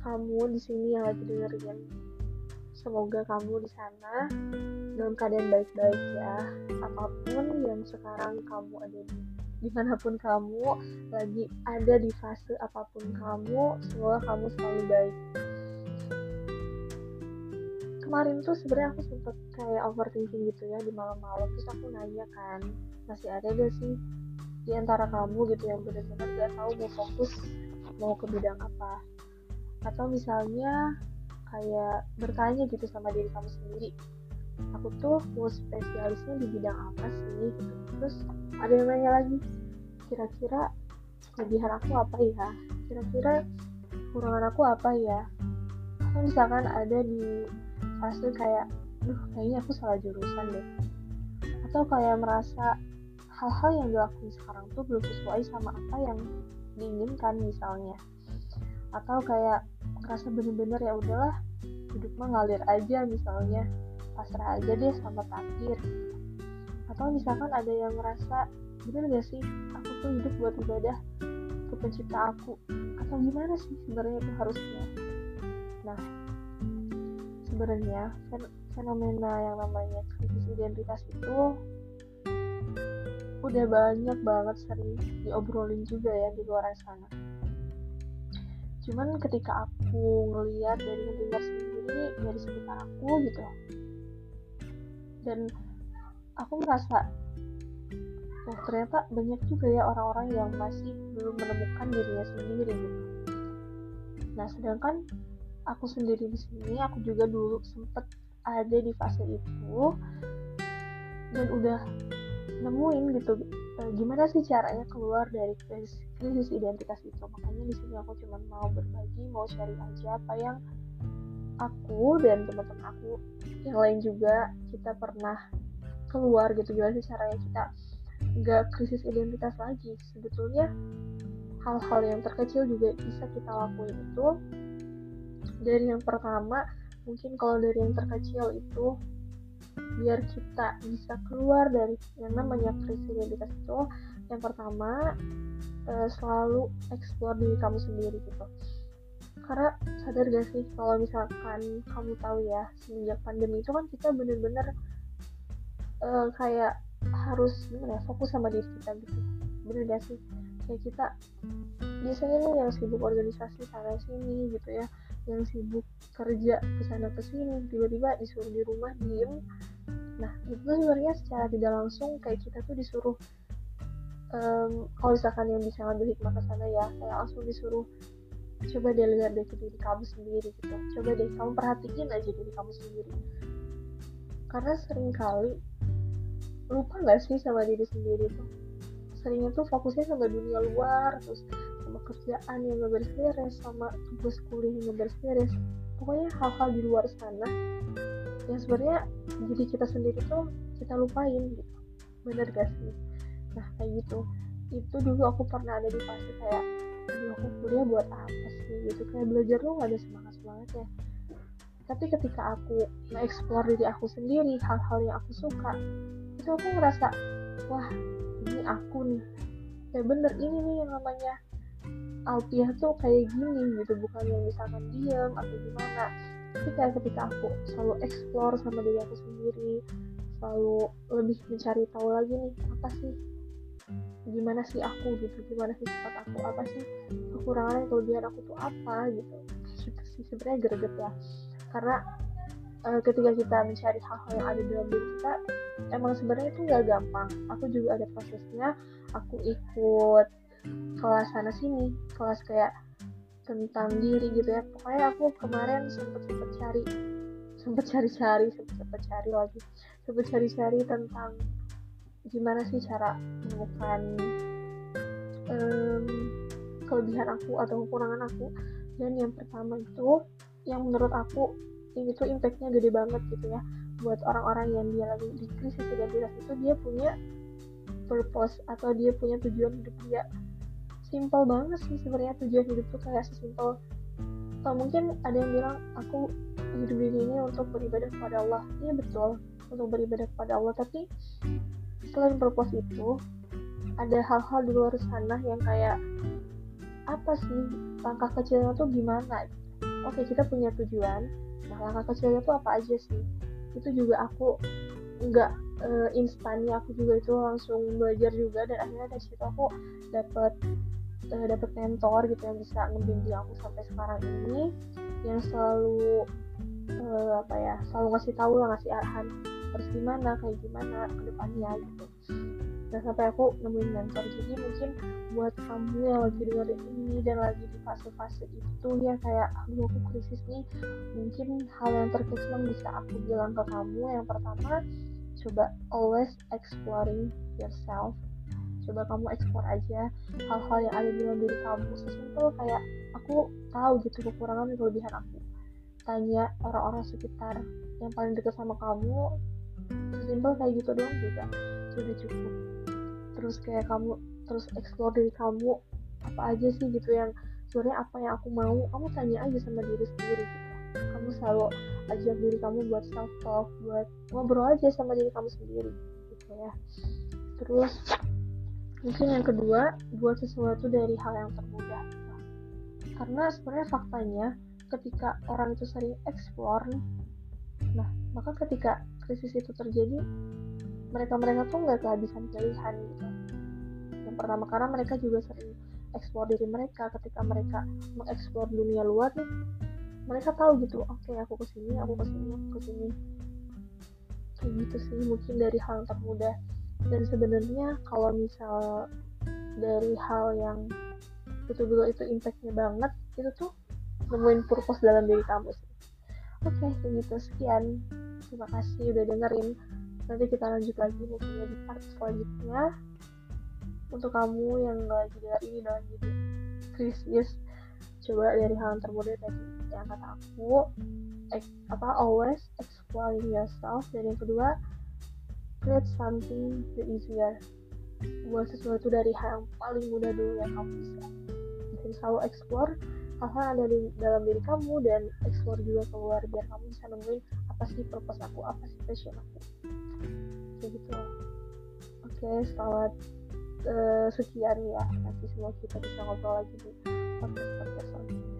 kamu di sini yang lagi dengerin. Semoga kamu di sana dalam keadaan baik-baik ya. Apapun yang sekarang kamu ada di, dimanapun kamu lagi ada, di fase apapun kamu, semoga kamu selalu baik. Kemarin tuh sebenarnya aku sempet kayak overthinking gitu ya di malam-malam. Terus aku nanya kan, masih ada gak sih di antara kamu gitu yang benar-benar gak tahu mau fokus mau ke bidang apa, atau misalnya kayak bertanya gitu sama diri kamu sendiri, aku tuh mau spesialisnya di bidang apa sih gitu. Terus ada yang nanya lagi, kira-kira kelebihan aku apa ya, kira-kira kekurangan aku apa ya. Aku misalkan ada di fase kayak, duh kayaknya aku salah jurusan deh, atau kayak merasa hal-hal yang dilakuin sekarang tuh belum sesuai sama apa yang diinginkan misalnya, atau kayak ngerasa bener-bener ya udahlah hidup mah ngalir aja misalnya, pasrah aja deh sama takdir. Atau misalkan ada yang merasa, bener gak sih aku tuh hidup buat ibadah ke pencipta aku, atau gimana sih sebenarnya itu harusnya. Nah, sebenarnya fenomena yang namanya krisis identitas itu udah banyak banget sering diobrolin juga ya di luar sana. Cuman ketika aku ngeliat dari mendengar sendiri dari sekitar aku gitu, dan aku merasa oh ternyata banyak juga ya orang-orang yang masih belum menemukan dirinya sendiri gitu. Nah, sedangkan aku sendiri di sini, aku juga dulu sempet ada di fase itu dan udah nemuin gitu gimana sih caranya keluar dari krisis identitas itu. Makanya di sini aku cuma mau berbagi, mau sharing aja apa yang aku dan teman-teman aku yang lain juga kita pernah keluar gitu. Gimana sih caranya kita nggak krisis identitas lagi? Sebetulnya hal-hal yang terkecil juga bisa kita lakuin itu. Dari yang pertama, mungkin kalau dari yang terkecil itu, biar kita bisa keluar dari yang namanya krisis identitas itu, yang pertama selalu eksplor diri kamu sendiri gitu. Karena sadar gak sih kalau misalkan kamu tahu ya, semenjak pandemi itu kan kita bener-bener kayak harus fokus sama diri kita gitu, bener gak sih? Kayak kita biasanya nih yang sibuk organisasi sana sini gitu ya, yang sibuk kerja kesana kesini, tiba-tiba disuruh di rumah diem. Nah itu sebenarnya secara tidak langsung kayak kita tuh disuruh kalau misalkan yang bisa ngambil hikmah kesana ya, kayak langsung disuruh coba deh lihat dari diri kamu sendiri gitu, coba deh kamu perhatiin aja diri kamu sendiri. Karena seringkali lupa gak sih sama diri sendiri tuh, seringnya tuh fokusnya sama dunia luar, terus sama kerjaan yang gak beres-beres, sama tugas kuliah yang gak beres-beres, pokoknya hal-hal di luar sana yang sebenarnya diri kita sendiri tuh kita lupain gitu, bener gak sih? Nah kayak gitu, itu dulu aku pernah ada di fase kayak, aduh aku kuliah buat apa sih gitu, kayak belajar tuh gak ada semangat-semangatnya. Tapi ketika aku nge-explore diri aku sendiri, hal-hal yang aku suka, itu aku ngerasa, wah ini aku nih, kayak bener ini nih yang namanya Alpiah tuh kayak gini gitu, bukan yang misalkan diem atau gimana. Tapi kayak ketika aku selalu explore sama diri aku sendiri, selalu lebih mencari tahu lagi nih, apa sih, gimana sih aku gitu, gimana sih sifat aku, apa sih kekurangannya, kelebihan aku tuh apa gitu. Itu sih sebenarnya greget ya, karena ketika kita mencari hal-hal yang ada dalam diri kita, emang sebenarnya itu nggak gampang. Aku juga ada prosesnya, aku ikut kelas sana sini, kelas kayak tentang diri gitu ya. Pokoknya aku kemarin sempet cari-cari tentang gimana sih cara menemukan kelebihan aku atau kekurangan aku. Dan yang pertama itu, yang menurut aku ini tuh impactnya gede banget gitu ya, buat orang-orang yang dia lagi di krisis identitas itu, dia punya purpose atau dia punya tujuan hidup dia. Simple banget sih sebenarnya tujuan hidup tuh, kayak sesimpel mungkin ada yang bilang aku hidup di sini untuk beribadah kepada Allah. Iya betul, untuk beribadah kepada Allah, tapi selain purpose itu ada hal-hal di luar sana yang kayak apa sih langkah kecilnya tuh gimana. oke, kita punya tujuan. Nah, langkah kecilnya tuh apa aja sih? Itu juga aku nggak instannya, aku juga itu langsung belajar juga, dan akhirnya dari situ aku dapat mentor gitu yang bisa ngebimbing aku sampai sekarang ini, yang selalu selalu ngasih tahu lah, ngasih arahan terus gimana, kayak gimana ke depannya gitu. Nah, sampai aku nemuin mentor. Jadi mungkin buat kamu yang lagi dengar ini dan lagi di fase-fase itu ya, kayak aku krisis nih, mungkin hal yang terkecil yang bisa aku bilang ke kamu, yang pertama, coba always exploring yourself. Coba kamu explore aja hal-hal yang ada di dalam diri kamu. Sesimpel kayak aku tahu gitu kekurangan dan kelebihan aku, tanya orang-orang sekitar yang paling dekat sama kamu. Sesimpel kayak gitu doang juga sudah cukup. Terus kayak kamu terus explore diri kamu, apa aja sih gitu yang sebenarnya apa yang aku mau, kamu tanya aja sama diri sendiri gitu. Kamu selalu ajak diri kamu buat self talk, buat ngobrol aja sama diri kamu sendiri gitu ya. Terus mungkin yang kedua, buat sesuatu dari hal yang termudah gitu. Karena sebenarnya faktanya ketika orang itu sering explore, nah maka ketika krisis itu terjadi, mereka tuh nggak kehabisan pilihan gitu. Yang pertama karena mereka juga sering eksplor diri mereka. Ketika mereka mengeksplor dunia luar nih, mereka tahu gitu, oke, aku kesini kayak gitu sih mungkin dari hal yang termudah. Dan sebenarnya kalau misal dari hal yang betul-betul itu impactnya banget, itu tuh nemuin purpose dalam diri kamu sih. Oke, kayak gitu. Sekian, terima kasih udah dengerin. Nanti kita lanjut lagi mungkin di part selanjutnya. Untuk kamu yang lagi dengar ini dan lagi di krisis, coba dari hal yang termudah tadi yang kata aku, always exploring yourself. Dan yang kedua, create something the easier. Buat sesuatu dari hal yang paling mudah dulu yang kamu bisa. Dan selalu explore hal-hal yang ada di dalam diri kamu, dan explore juga keluar biar kamu bisa nemuin apa sih purpose aku, apa sih passion aku. Kayak gitu. Oke, selamat sekian ya. Nanti semua kita bisa ngobrol lagi di podcast-podcast selanjutnya.